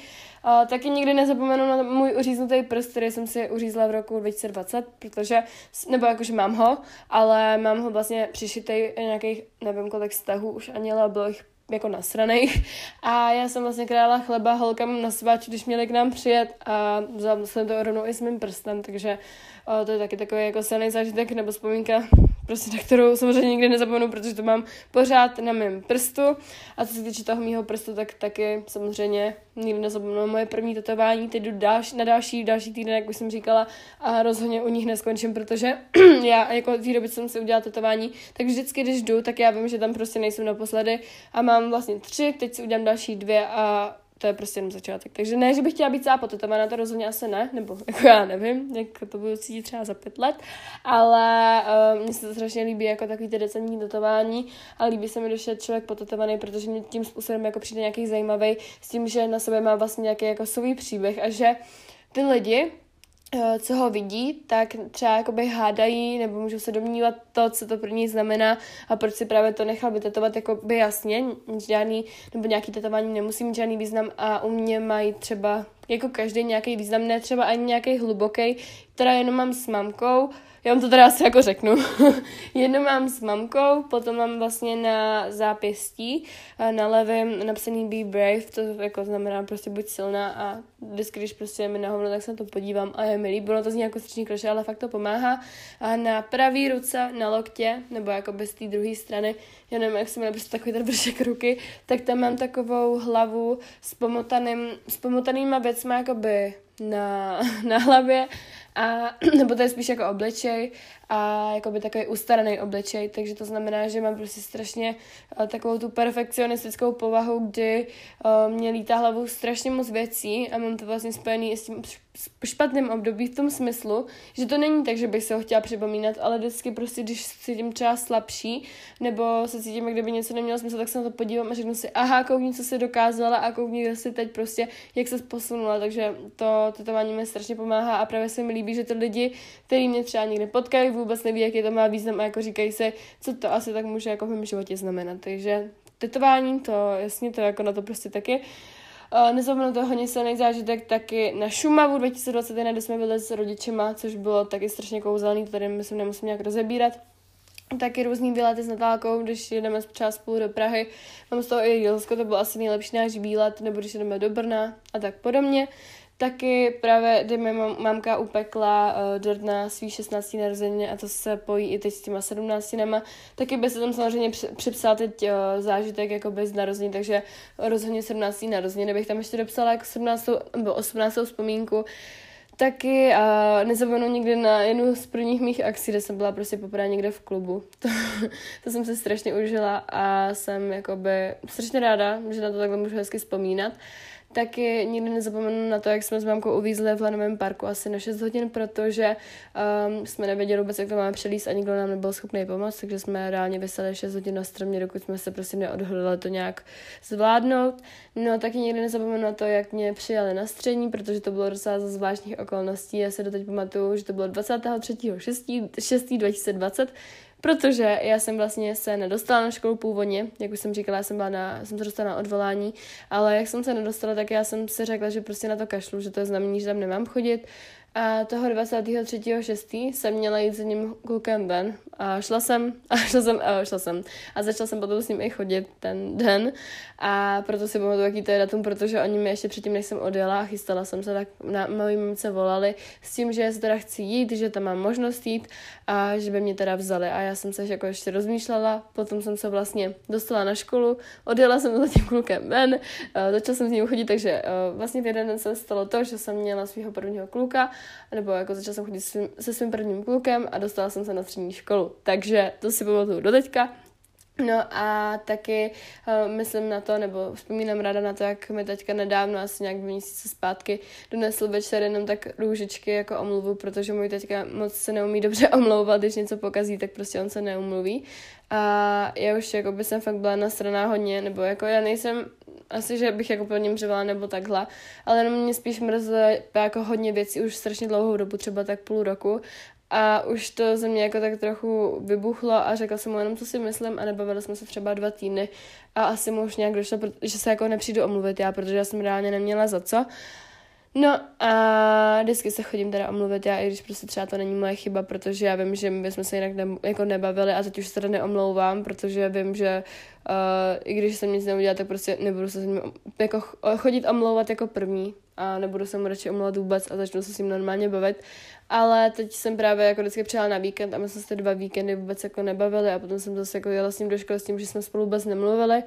Uh, taky nikdy nezapomenu na můj uříznutý prst, který jsem si uřízla v roku dvacet dvacet, protože, nebo jakože mám ho, ale mám ho vlastně přišitej nějakých, nevím kolik stahů už ani, ale bylo jich jako nasranej. A já jsem vlastně krála chleba holkám na sváči, když měli k nám přijet a vzala jsem to rovnou i s mým prstem, takže uh, to je taky takový jako silný zážitek nebo vzpomínka, prostě na kterou samozřejmě nikdy nezapomenu, protože to mám pořád na mém prstu. A co se týče toho mýho prstu, tak taky samozřejmě nikdy nezapomenu moje první tetování, teď jdu další, na další, další týden, jak už jsem říkala, a rozhodně u nich neskončím, protože já jako v té době jsem si udělala tetování, tak vždycky, když jdu, tak já vím, že tam prostě nejsem naposledy a mám vlastně tři, teď si udělám další dvě a to je prostě jenom začátek. Takže ne, že bych chtěla být celá potetovaná, to rozhodně asi ne, nebo jako já nevím, jak to budu cítit třeba za pět let, ale uh, mně se to strašně líbí jako takový ty decentní tetování a líbí se mi, když je člověk potetovaný, protože mě tím způsobem jako přijde nějaký zajímavý s tím, že na sobě má vlastně nějaký jako svůj příběh a že ty lidi, co ho vidí, tak třeba jakoby hádají nebo můžou se domnívat to, co to pro něj znamená a proč si právě to nechal vytetovat, jakoby jasně, žádný, nebo nějaký tetování nemusí mít žádný význam a u mě mají třeba jako každý nějaký význam, ne třeba ani nějaký hluboký, teda jenom mám s mamkou, já vám to teda asi jako řeknu, jedno mám s mamkou, potom mám vlastně na zápěstí, na levém napsaný Be Brave, to jako znamená prostě buď silná a vždycky, když prostě je mi na hovno, tak se na to podívám a je mi líbí, ono to zní jako střičný klišé, ale fakt to pomáhá. A na pravý ruce, na loktě, nebo jako bez té druhé strany, já nevím, jak se jmenuje prostě takový ten vršek ruky, tak tam mám takovou hlavu s pomotaným, s pomotanýma věcma jakoby na, na hlavě, a nebo to je spíš jako obličej a jakoby takový ustaraný obličej, takže to znamená, že mám prostě strašně uh, takovou tu perfekcionistickou povahu, kdy uh, mě lítá hlavou strašně moc věcí a mám to vlastně spojený s tím špatným období v tom smyslu, že to není tak, že bych se ho chtěla připomínat, ale vždycky prostě, když se cítím třeba slabší nebo se cítím, jak kdyby něco nemělo smysl, tak se na to podívám a řeknu si, aha, koukni, co jsi dokázala a koukni, kde jsi teď prostě, jak se posunula, takže to tetování mi strašně pomáhá a právě se mi líbí, že to lidi, který mě třeba někde potkají, vůbec neví, jaký to má význam a jako říkají se, co to asi tak může jako v mém životě znamenat, takže tetování to, jasně to jako na to prostě taky. Uh, Nezapomenu to hodně silný zážitek taky na Šumavu dva tisíce dvacet jedna, kde jsme byli s rodičema, což bylo taky strašně kouzelný, to tady myslím nemusím nějak rozebírat. Taky různý výlety s Natálkou, když jedeme třeba spolu do Prahy, mám z toho i Jilsko, to byl asi nejlepší náš výlet, nebo když jedeme do Brna a tak podobně. Taky právě, kdy mi mamka upekla uh, dort na svý šestnácté narozeniny a to se pojí i teď s těma sedmnáctinama. Taky by se tam samozřejmě připsala teď uh, zážitek jako bez narozenin, takže rozhodně sedmnácté narozeniny bych tam ještě dopsala jako sedmnáctou nebo osmnáctou vzpomínku. Taky uh, nezapomenu nikdy na jednu z prvních mých akcí, kde jsem byla prostě poprvé někde v klubu. To, to jsem se strašně užila a jsem jakoby strašně ráda, že na to takhle můžu hezky vzpomínat. taky nikdy nezapomenu na to, jak jsme s mámkou uvízli v Lanovém parku asi na šest hodin, protože um, jsme nevěděli vůbec, jak to máme přelíst a nikdo nám nebyl schopný pomoct, takže jsme reálně vyseli šest hodin na stromě, dokud jsme se prostě neodhodlali to nějak zvládnout. No taky nikdy nezapomenu na to, jak mě přijali na střední, protože to bylo docela za zvláštních okolností. Já se doteď pamatuju, že to bylo dvacátého třetího šestého dva tisíce dvacet, protože já jsem vlastně se nedostala na školu původně, jak už jsem říkala, já jsem, byla na, jsem se dostala na odvolání, ale jak jsem se nedostala, tak já jsem si řekla, že prostě na to kašlu, že to je znamení, že tam nemám chodit. A toho dvacátého třetího šestého jsem měla jít s jedním klukem ven a šla jsem a šla jsem a šla jsem a začala jsem potom s ním i chodit ten den a proto si pamatuju, jaký to je datum, protože oni mi ještě předtím, než jsem odjela a chystala jsem se, tak na mojí mamce volali s tím, že se teda chci jít, že tam mám možnost jít a že by mě teda vzali a já jsem se jako ještě rozmýšlela, potom jsem se vlastně dostala na školu, odjela jsem za tím klukem ven, začala jsem s ním chodit, takže vlastně v jeden den se stalo to, že jsem měla svého prvního kluka. Nebo jako začala jsem chodit svým, se svým prvním klukem a dostala jsem se na střední školu. Takže to si pamatuju do teďka. No a taky uh, myslím na to, nebo vzpomínám ráda na to, jak mi teďka nedávno, asi nějak měsíce zpátky, donesl večer jenom tak růžičky jako omluvu, protože můj teďka moc se neumí dobře omlouvat, když něco pokazí, tak prostě on se neumluví. A já už jako by jsem fakt byla nasraná hodně, nebo jako já nejsem asi, že bych jako po něm řevala nebo takhle, ale jenom mě spíš mrzlo jako hodně věcí už strašně dlouhou dobu, třeba tak půl roku. A už to ze mě jako tak trochu vybuchlo a řekla jsem mu jenom, co si myslím a nebavili jsme se třeba dva týdny a asi mu už nějak došlo, že se jako nepřijdu omluvit já, protože já jsem reálně neměla za co. No a vždycky se chodím teda omluvit já, i když prostě třeba to není moje chyba, protože já vím, že my bychom se jinak ne, jako nebavili a teď už se teda neomlouvám, protože vím, že uh, i když jsem nic neudělala, tak prostě nebudu se s ním jako chodit omlouvat jako první a nebudu se mu radši omlouvat vůbec a začnu se s ním normálně bavit. Ale teď jsem právě jako vždycky přijela na víkend a my jsme se dva víkendy vůbec jako nebavili a potom jsem zase jako jela s ním do školy s tím, že jsme spolu vůbec nemluvili.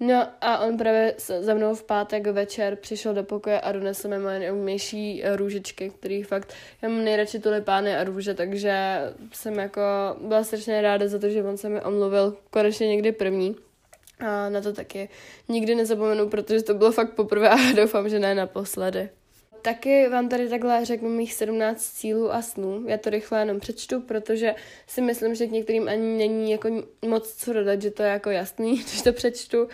No a on právě za mnou v pátek večer přišel do pokoje a donesl mi moje nejumnější růžičky, který fakt, já mám nejradši tulipány a růže, takže jsem jako byla strašně ráda za to, že on se mi omluvil konečně někdy první. A na to taky nikdy nezapomenu, protože to bylo fakt poprvé a doufám, že ne naposledy. Taky vám tady takhle řeknu mých sedmnáct cílů a snů. Já to rychle jenom přečtu, protože si myslím, že k některým ani není jako moc co dodat, že to je jako jasný, když to přečtu.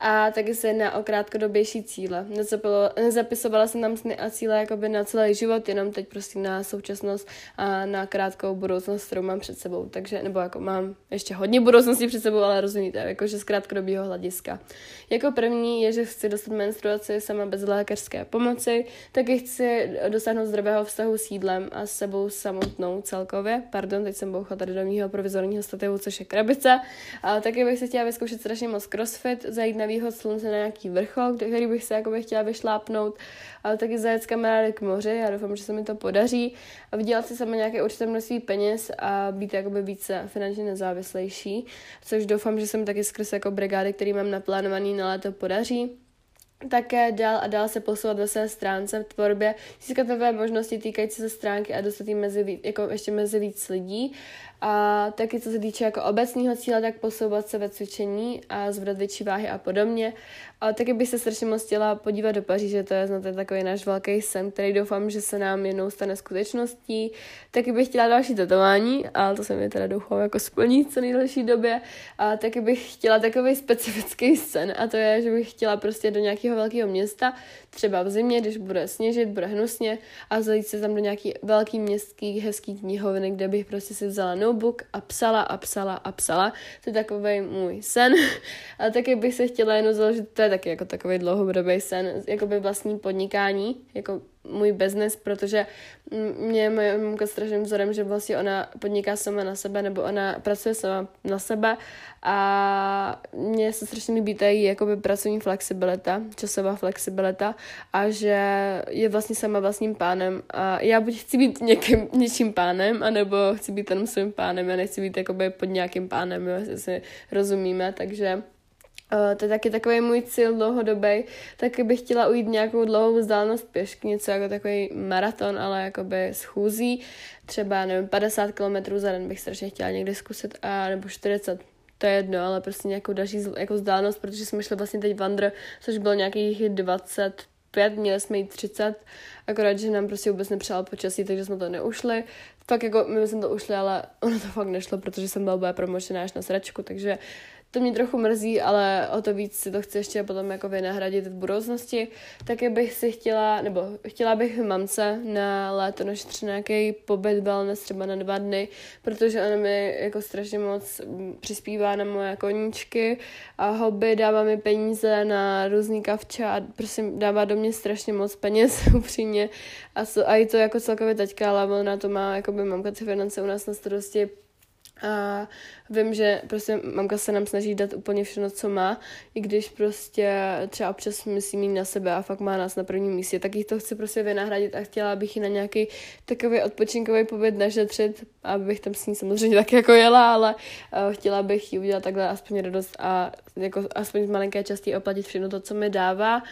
A taky se jedná o krátkodobější cíle. Nezapilo, nezapisovala jsem tam sny a cíle jakoby na celý život, jenom teď prostě na současnost a na krátkou budoucnost, kterou mám před sebou. Takže, nebo jako mám ještě hodně budoucnosti před sebou, ale rozumíte, jakože z krátkodobého hlediska. Jako první je, že chci dostat menstruaci sama bez lékařské pomoci, taky chci dosáhnout zdravého vztahu s jídlem a s sebou samotnou celkově. Pardon, teď jsem bouchla tady do mýho provizorního stativu, což je krabice. A taky bych se chtěla vyzkoušet strašně moc crossfit, zajít na výhod slunce na nějaký vrchol, který bych se jakoby chtěla vyšlápnout, ale taky zajet s kamarády k moři, já doufám, že se mi to podaří a vydělat si sama nějaké určité množství peněz a být jakoby více finančně nezávislejší, což doufám, že jsem taky skrz jako brigády, který mám naplánovaný na léto, podaří. Také dál a dál se posouvat ve své stránce v tvorbě, získat nové možnosti týkající se stránky a dostat jí mezi víc, jako ještě mezi víc lidí. A taky co se týče jako obecného cíle, tak posouvat se ve cvičení a zvedat větší váhy a podobně. A taky bych se strašně moc chtěla podívat do Paříže, to je znáte takový náš velký sen, který doufám, že se nám jednou stane skutečností. Taky bych chtěla další tetování, ale to se mi teda doufám jako splní co nejdelší době. A taky bych chtěla takový specifický sen, a to je, že bych chtěla prostě do nějakého velkého města, třeba v zimě, když bude sněžit, bude hnusně, a zajít se tam do nějaký velký městský hezký knihovny, kde bych prostě si vzala notebook a psala a psala a psala. To je takový můj sen. A taky bych se chtěla jenom založit, to je taky jako takový dlouhodobý sen, jako by vlastní podnikání, jako můj biznes, protože mě moje mamka strašným vzorem, že vlastně ona podniká sama na sebe, nebo ona pracuje sama na sebe a mě se strašně líbí ta její jakoby pracovní flexibilita, časová flexibilita a že je vlastně sama vlastním pánem a já buď chci být někým, něčím pánem, anebo chci být jenom svým pánem, já nechci být jakoby pod nějakým pánem, jo, jestli si rozumíme, takže Uh, to je taky takový můj cíl dlouhodobý, taky bych chtěla ujít nějakou dlouhou vzdálenost pěšky, něco jako takový maraton, ale jakoby schůzí, třeba nevím, padesát kilometrů za den bych strašně chtěla někdy zkusit, a nebo čtyřicet, to je jedno, ale prostě nějakou další jako vzdálenost, protože jsme šli vlastně teď vandr, což bylo nějakých 20 pět, měli jsme jít třicet, akorát, že nám prostě vůbec nepřálo počasí, takže jsme to neušli. Fakt jako, my jsme to ušli, ale ono to fakt nešlo, protože jsem byla promočená až na sračku, takže to mě trochu mrzí, ale o to víc si to chci ještě potom jako vynahradit v budoucnosti. Taky bych si chtěla, nebo chtěla bych mamce na léto našetřit nějaký pobyt wellness třeba na dva dny, protože ona mi jako strašně moc přispívá na moje koníčky a hobby, dává mi peníze na různý kavča a prostě dává do mě strašně moc peněz, upřímně. A, so, a i to jako celkově teďka, ale ona to má, jakoby mamka ty finance u nás na starosti. A vím, že prostě mamka se nám snaží dát úplně všechno, co má, i když prostě třeba občas myslí mít na sebe a fakt má nás na prvním místě, tak jí to chci prostě vynahradit a chtěla bych ji na nějaký takový odpočinkový pobyt našetřit, abych tam s ní samozřejmě tak jako jela, ale chtěla bych ji udělat takhle aspoň radost a jako aspoň z malinké části oplatit všechno to, co mi dává.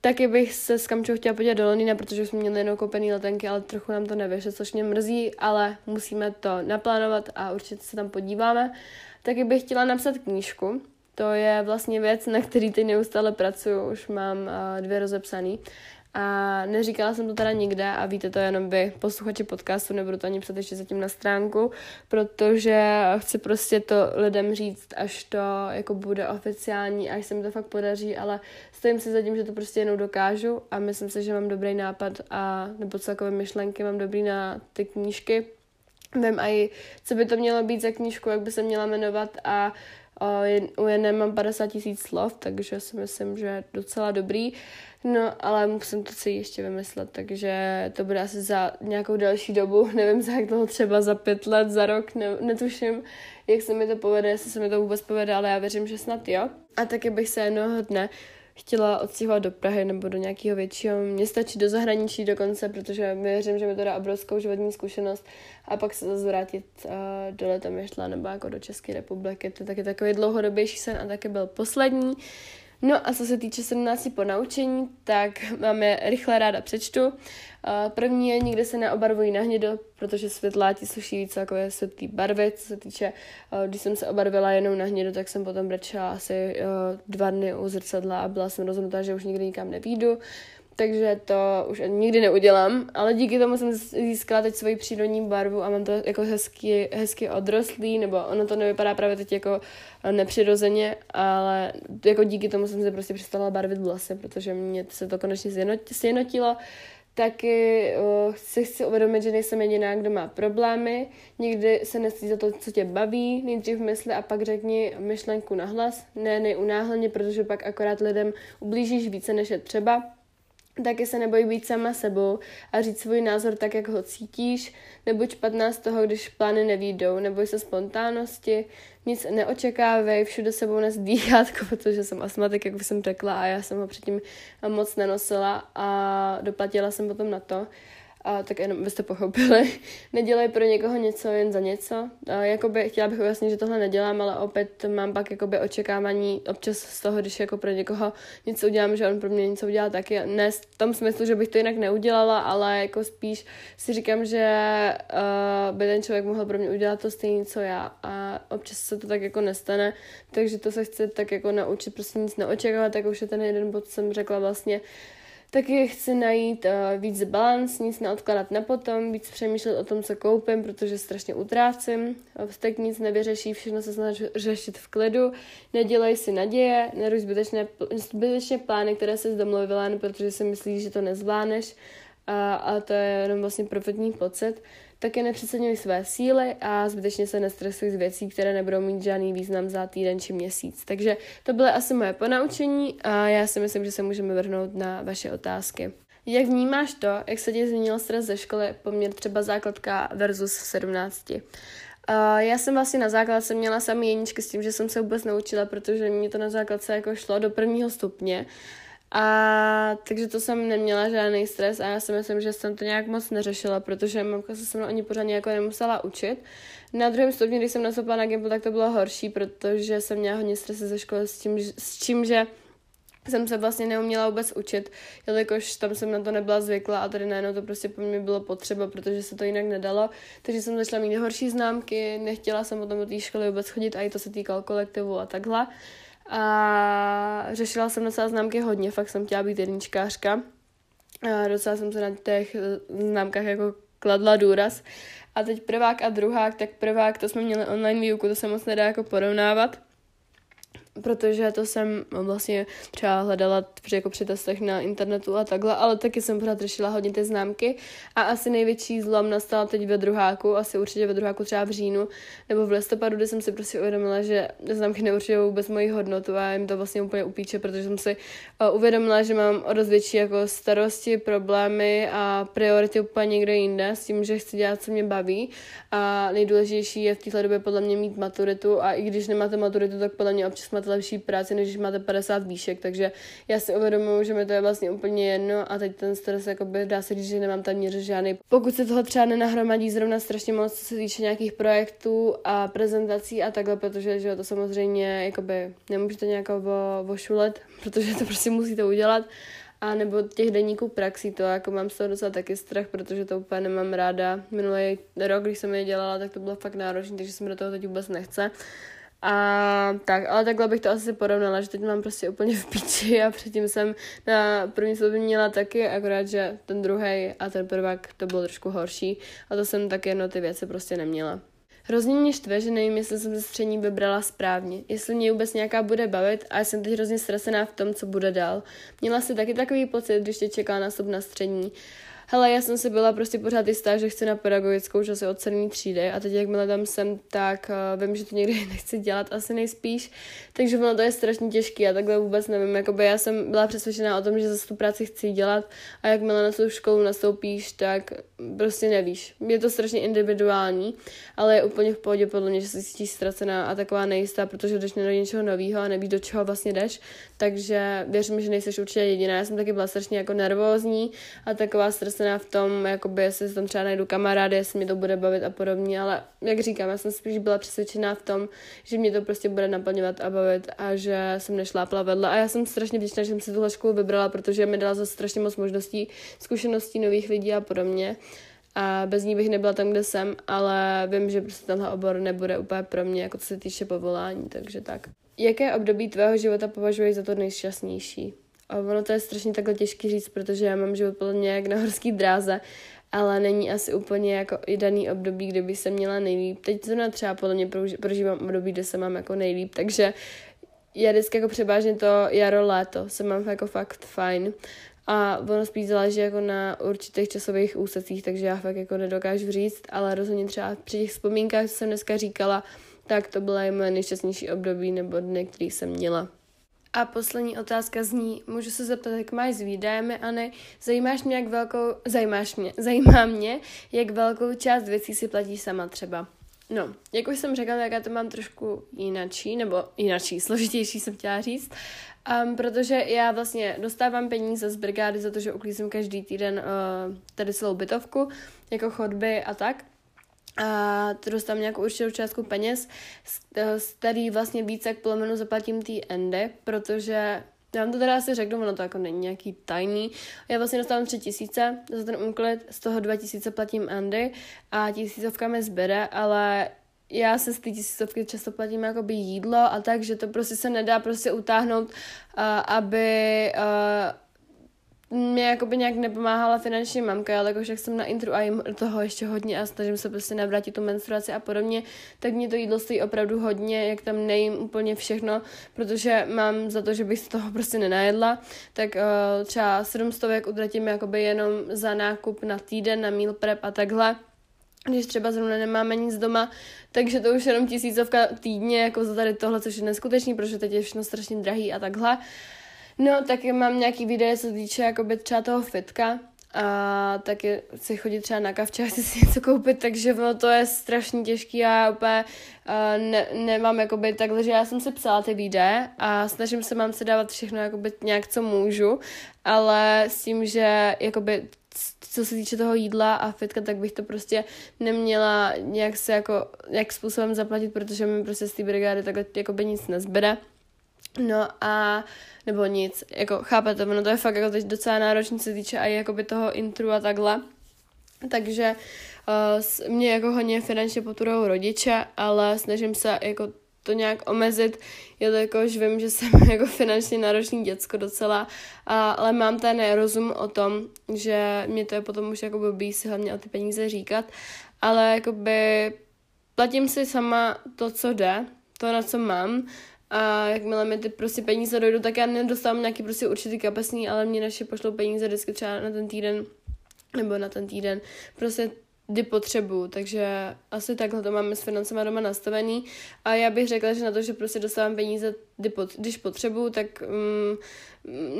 Taky bych se s Kamčou chtěla podívat do Loniny, protože jsme měli jenom koupený letenky, ale trochu nám to nevyšlo, což mě mrzí, ale musíme to naplánovat a určitě se tam podíváme. Taky bych chtěla napsat knížku, to je vlastně věc, na který teď neustále pracuju, už mám uh, dvě rozepsaný. A neříkala jsem to teda nikde a víte to jenom vy, posluchači podcastu, nebudu to ani psát ještě zatím na stránku, protože chci prostě to lidem říct, až to jako bude oficiální, až se mi to fakt podaří, ale stojím si za tím, že to prostě jenom dokážu a myslím si, že mám dobrý nápad a nebo celkové myšlenky mám dobrý na ty knížky. Vím i, co by to mělo být za knížku, jak by se měla jmenovat a u jedné mám padesát tisíc slov, takže si myslím, že je docela dobrý. No, ale musím to si ještě vymyslet, takže to bude asi za nějakou další dobu, nevím za jak dlouho, třeba za pět let, za rok, ne, netuším, jak se mi to povede, jestli se mi to vůbec povede, ale já věřím, že snad jo. A taky bych se jednoho dne chtěla odstěhovat do Prahy nebo do nějakého většího města či do zahraničí dokonce, protože věřím, že mi to dá obrovskou životní zkušenost a pak se zase vrátit uh, do Letomyšla nebo jako do České republiky. To je taky takový dlouhodobější sen a taky byl poslední. No a co se týče sedmnácti ponaučení, tak máme rychle ráda přečtu. První je, nikdy se neobarvují na hnědo, protože světláti sluší víc jako je světlý barvy. Co se týče, když jsem se obarvila jenom na hnědo, tak jsem potom brečela asi dva dny u zrcadla a byla jsem rozhodnutá, že už nikdy nikam nepůjdu. Takže to už nikdy neudělám, ale díky tomu jsem získala teď svoji přírodní barvu a mám to jako hezky, hezky odrostlý, nebo ono to nevypadá právě teď jako nepřirozeně, ale jako díky tomu jsem se prostě přestala barvit vlasy, protože mě se to konečně sjednotilo. Taky uh, si chci uvědomit, že nejsem jediná, kdo má problémy. Nikdy se nestydí za to, co tě baví. Nejdřív mysli a pak řekni myšlenku nahlas. Ne, neunáhleně, protože pak akorát lidem ublížíš více, než je třeba. Taky se neboj být sama sebou a říct svůj názor tak, jak ho cítíš. Nebuď špatná z toho, když plány nevyjdou. Neboj se spontánnosti, nic neočekávej, všude sebou nes dýchátko, protože jsem astmatik, jak už jsem řekla, a já jsem ho předtím moc nenosila a doplatila jsem potom na to. A tak jenom byste pochopili. Nedělej pro někoho něco jen za něco. A jakoby, chtěla bych ujasnit, že tohle nedělám, ale opět mám pak jakoby očekávání občas z toho, když jako pro někoho něco udělám, že on pro mě něco udělá taky. Ne v tom smyslu, že bych to jinak neudělala, ale jako spíš si říkám, že uh, by ten člověk mohl pro mě udělat to stejné, co já. A občas se to tak jako nestane, takže to se chci tak jako naučit, prostě nic neočekávat, tak už je ten jeden bod, jsem řekla vlastně. Taky chci najít uh, víc balans, nic neodkladat na potom, víc přemýšlet o tom, co koupím, protože strašně utrácím. Vztek nic nevyřeší, všechno se snaží řešit v klidu. Nedělej si naděje, neruš zbytečné, zbytečné plány, které jsi domluvila, protože si myslíš, že to nezvládneš. A, a to je jenom vlastně profitní pocit. Taky nepřeceňuj své síly a zbytečně se nestresuj z věcí, které nebudou mít žádný význam za týden či měsíc. Takže to byly asi moje ponaučení a já si myslím, že se můžeme vrhnout na vaše otázky. Jak vnímáš to, jak se ti změnil stres ze školy, poměr třeba základka versus sedmnáct? Uh, já jsem vlastně na základce měla samý jeničky s tím, že jsem se vůbec neučila, protože mě to na základce jako šlo do prvního stupně. A takže to jsem neměla žádný stres a já si myslím, že jsem to nějak moc neřešila, protože mamka se se mnou ani pořádně jako nemusela učit. Na druhém stupni, když jsem nastoupila na gimpu, tak to bylo horší, protože jsem měla hodně stresu ze školy s tím, s čím, že jsem se vlastně neuměla vůbec učit, jelikož tam jsem na to nebyla zvyklá a tady najednou to prostě po mně bylo potřeba, protože se to jinak nedalo. Takže jsem začala mít horší známky, nechtěla jsem potom do té školy vůbec chodit a i to se týkalo kolektivu a takhle. A řešila jsem docela známky hodně, fakt jsem chtěla být jedničkářka. A docela jsem se na těch známkách jako kladla důraz. A teď prvák a druhák, tak prvák, to jsme měli online výuku, to se moc nedá jako porovnávat, protože to jsem vlastně třeba hledala při, jako při testech na internetu a takhle, ale taky jsem pořád řešila hodně ty známky a asi největší zlom nastala teď ve druháku, asi určitě ve druháku třeba v říjnu nebo v listopadu, kdy jsem si prostě uvědomila, že známky neurčují vůbec moji hodnotu a jim to vlastně úplně upíče, protože jsem si uvědomila, že mám o dost větší jako starosti, problémy a priority úplně někde jinde s tím, že chci dělat, co mě baví a nejdůležitější je v této době podle mě mít maturitu a i když nemáte maturitu, tak podle mě občas máte lepší práci, než když máte padesát výšek, takže já si uvědomuji, že mi to je vlastně úplně jedno a teď ten stres, jakoby, dá se říct, že nemám tam měře žádný. Pokud se toho třeba nenahromadí zrovna strašně moc, co se týče nějakých projektů a prezentací a takhle, protože že to samozřejmě jakoby, nemůžete nějak vošulet, protože to prostě musíte udělat, a nebo těch denníků praxí, to jako mám z toho docela taky strach, protože to úplně nemám ráda. Minulý rok, když jsem je dělala, tak to bylo fakt náročné, takže jsem do toho teď vůbec nechce. A tak, ale takhle bych to asi porovnala, že teď mám prostě úplně v píči a předtím jsem na první sloupě měla taky, akorát, že ten druhý a ten prvák to bylo trošku horší a to jsem taky jedno ty věci prostě neměla. Hrozně mě štve, že nevím, jestli jsem ze střední vybrala správně, jestli mě vůbec nějaká bude bavit a jsem teď hrozně stresená v tom, co bude dál. Měla si taky takový pocit, když tě čeká nástup na střední. Hele, já jsem si byla prostě pořád jistá, že chci na pedagogickou, že se od sedmé třídy a teď jakmile tam jsem, tak uh, vím, že to někdy nechci dělat, asi nejspíš, takže ono to je strašně těžké a takhle vůbec nevím, jakoby já jsem byla přesvědčená o tom, že zase tu práci chci dělat a jakmile na tu školu nastoupíš, tak prostě nevíš. Je to strašně individuální, ale je úplně v pohodě podle mě, že se cítíš ztracená a taková nejistá, protože jdeš do něčeho nového a nevíš, do čeho vlastně jdeš, takže věřím, že nejseš určitě jediná. Já jsem taky byla strašně jako nervózní a taková stres v tom, jakoby, jestli tam třeba najdu kamarády, jestli mě to bude bavit a podobně, ale jak říkám, já jsem spíš byla přesvědčená v tom, že mě to prostě bude naplňovat a bavit a že jsem nešlápla vedle a já jsem strašně vděčná, že jsem si tuhle školu vybrala, protože mi dala za strašně moc možností, zkušeností nových lidí a podobně a bez ní bych nebyla tam, kde jsem, ale vím, že prostě tenhle obor nebude úplně pro mě, jako co se týče povolání, takže tak. Jaké období tvého života považuješ za to nejšťastnější? A ono to je strašně takhle těžký říct, protože já mám život podle mě jak na horský dráze, ale není asi úplně jako i daný období, kde bych se měla nejlíp. Teď zrovna třeba podle mě prožívám období, kde se mám jako nejlíp, takže já vždycky jako převážně to jaro, léto se mám jako fakt fajn. A ono spíš záleží jako na určitých časových úsecích, takže já fakt jako nedokážu říct, ale rozhodně třeba při těch vzpomínkách, co jsem dneska říkala, tak to byla i moje nejšťastnější období nebo dny, který jsem měla. A poslední otázka zní, můžu se zeptat, jak máš s výdajemi, Anny? Zajímáš mě, jak velkou, zajímáš mě, zajímá mě, jak velkou část věcí si platíš sama třeba. No, jak už jsem řekla, tak já to mám trošku jinačí, nebo jinačí, složitější jsem chtěla říct, um, protože já vlastně dostávám peníze z brigády za to, že uklízím každý týden uh, tady celou bytovku, jako chodby a tak. A to dostám nějakou určitou částku peněz, který vlastně víc jak polovinu zaplatím tý Andy, protože já vám to teda asi řeknu, ono to jako není nějaký tajný. Já vlastně dostávám tři tisíce za ten úklid, z toho dva tisíce platím Andy a tisícovka mi zbere, ale já se z té tisícovky často platím jakoby jídlo a tak, že to prostě se nedá prostě utáhnout, aby mě jakoby nějak nepomáhala finančně mamka, ale jakož jak jsem na intru a jim toho ještě hodně a snažím se prostě navrátit tu menstruaci a podobně, tak mě to jídlo stojí opravdu hodně, jak tam nejím úplně všechno, protože mám za to, že bych z toho prostě nenajedla, tak uh, třeba sedm stovek utratím jakoby jenom za nákup na týden, na meal prep a takhle, když třeba zrovna nemáme nic doma, takže to už jenom tisícovka týdně, jako za tady tohle, což je neskutečný, protože teď je všechno strašně drahý a takhle. No, tak mám nějaký videa, co týče jakoby třeba toho fitka a taky chci chodit třeba na Kamču a chci si něco koupit, takže no, to je strašně těžký a já úplně uh, ne, nemám jakoby takhle, že já jsem si psala ty videa a snažím se mám se dávat všechno jakoby nějak, co můžu, ale s tím, že jakoby co se týče toho jídla a fitka, tak bych to prostě neměla nějak se jako, nějak způsobem zaplatit, protože mi prostě z té brigády takhle jakoby nic nezbere. No a, nebo nic, jako chápete, ono to je fakt jako teď docela náročný, se týče i jakoby toho intru a takhle, takže uh, mě jako hodně finančně poturou rodiče, ale snažím se jako to nějak omezit, jelikož vím, že jsem jako finančně náročný děcko docela, a, ale mám ten nerozum o tom, že mě to je potom už jako blbý si hlavně o ty peníze říkat, ale jakoby platím si sama to, co jde, to, na co mám, a jakmile mi ty prostě peníze dojdou, tak já nedostávám nějaký prostě určitý kapesní, ale mě naše pošlou peníze vždycky třeba na ten týden, nebo na ten týden, prostě kdy potřebuju, takže asi takhle to máme s financema doma nastavený a já bych řekla, že na to, že prostě dostávám peníze, když potřebuju, tak um,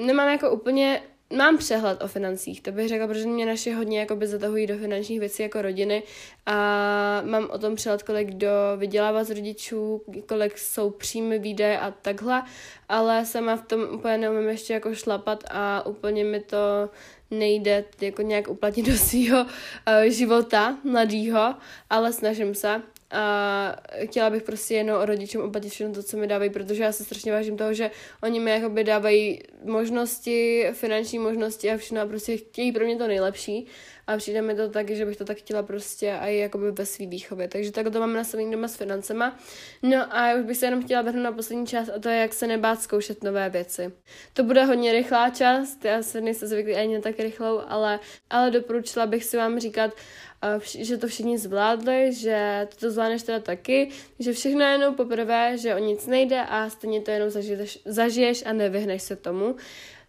nemám jako úplně, mám přehled o financích, to bych řekla, protože mě naše hodně jakoby zatahují do finančních věcí jako rodiny a mám o tom přehled, kolik kdo vydělává z rodičů, kolik jsou příjmy, výdaje a takhle, ale sama v tom úplně neumím ještě jako šlapat a úplně mi to nejde jako nějak uplatnit do svýho uh, života mladýho, ale snažím se. A chtěla bych prostě jenom rodičům oplatit všechno to, co mi dávají, protože já se strašně vážím toho, že oni mi jakoby dávají možnosti, finanční možnosti a všechno a prostě chtějí pro mě to nejlepší a přijde mi to tak, že bych to tak chtěla prostě a i jakoby ve svý výchově, takže takhle to máme nastavený doma s financema. No a už bych se jenom chtěla vrhnout na poslední část a to je, jak se nebát zkoušet nové věci. To bude hodně rychlá část, já se nejsem zvyklý ani na tak rychlou, ale, ale doporučila bych si vám říkat, že to všichni zvládli, že to zvládneš teda taky, že všechno je jenom poprvé, že o nic nejde a stejně to jenom zažiješ, zažiješ a nevyhneš se tomu.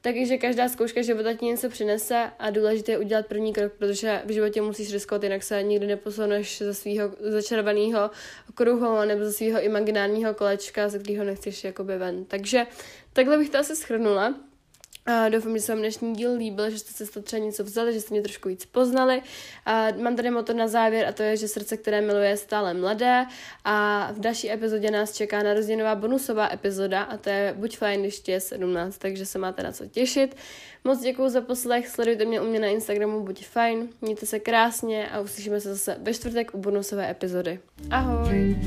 Taky, že každá zkouška života ti něco přinese a důležité je udělat první krok, protože v životě musíš riskovat, jinak se nikdy neposuneš ze svého začarovaného kruhu nebo ze svého imaginárního kolečka, ze kterého nechceš jakoby ven. Takže takhle bych to asi shrnula. A doufám, že se vám dnešní díl líbil, že jste si třeba něco vzali, že jste mě trošku víc poznali. A mám tady motor na závěr a to je, že srdce, které miluje, je stále mladé. A v další epizodě nás čeká narozeninová bonusová epizoda a to je Buď fajn, když ti je sedmnáct, takže se máte na co těšit. Moc děkuju za poslech, sledujte mě u mě na Instagramu Buď fajn, mějte se krásně a uslyšíme se zase ve čtvrtek u bonusové epizody. Ahoj!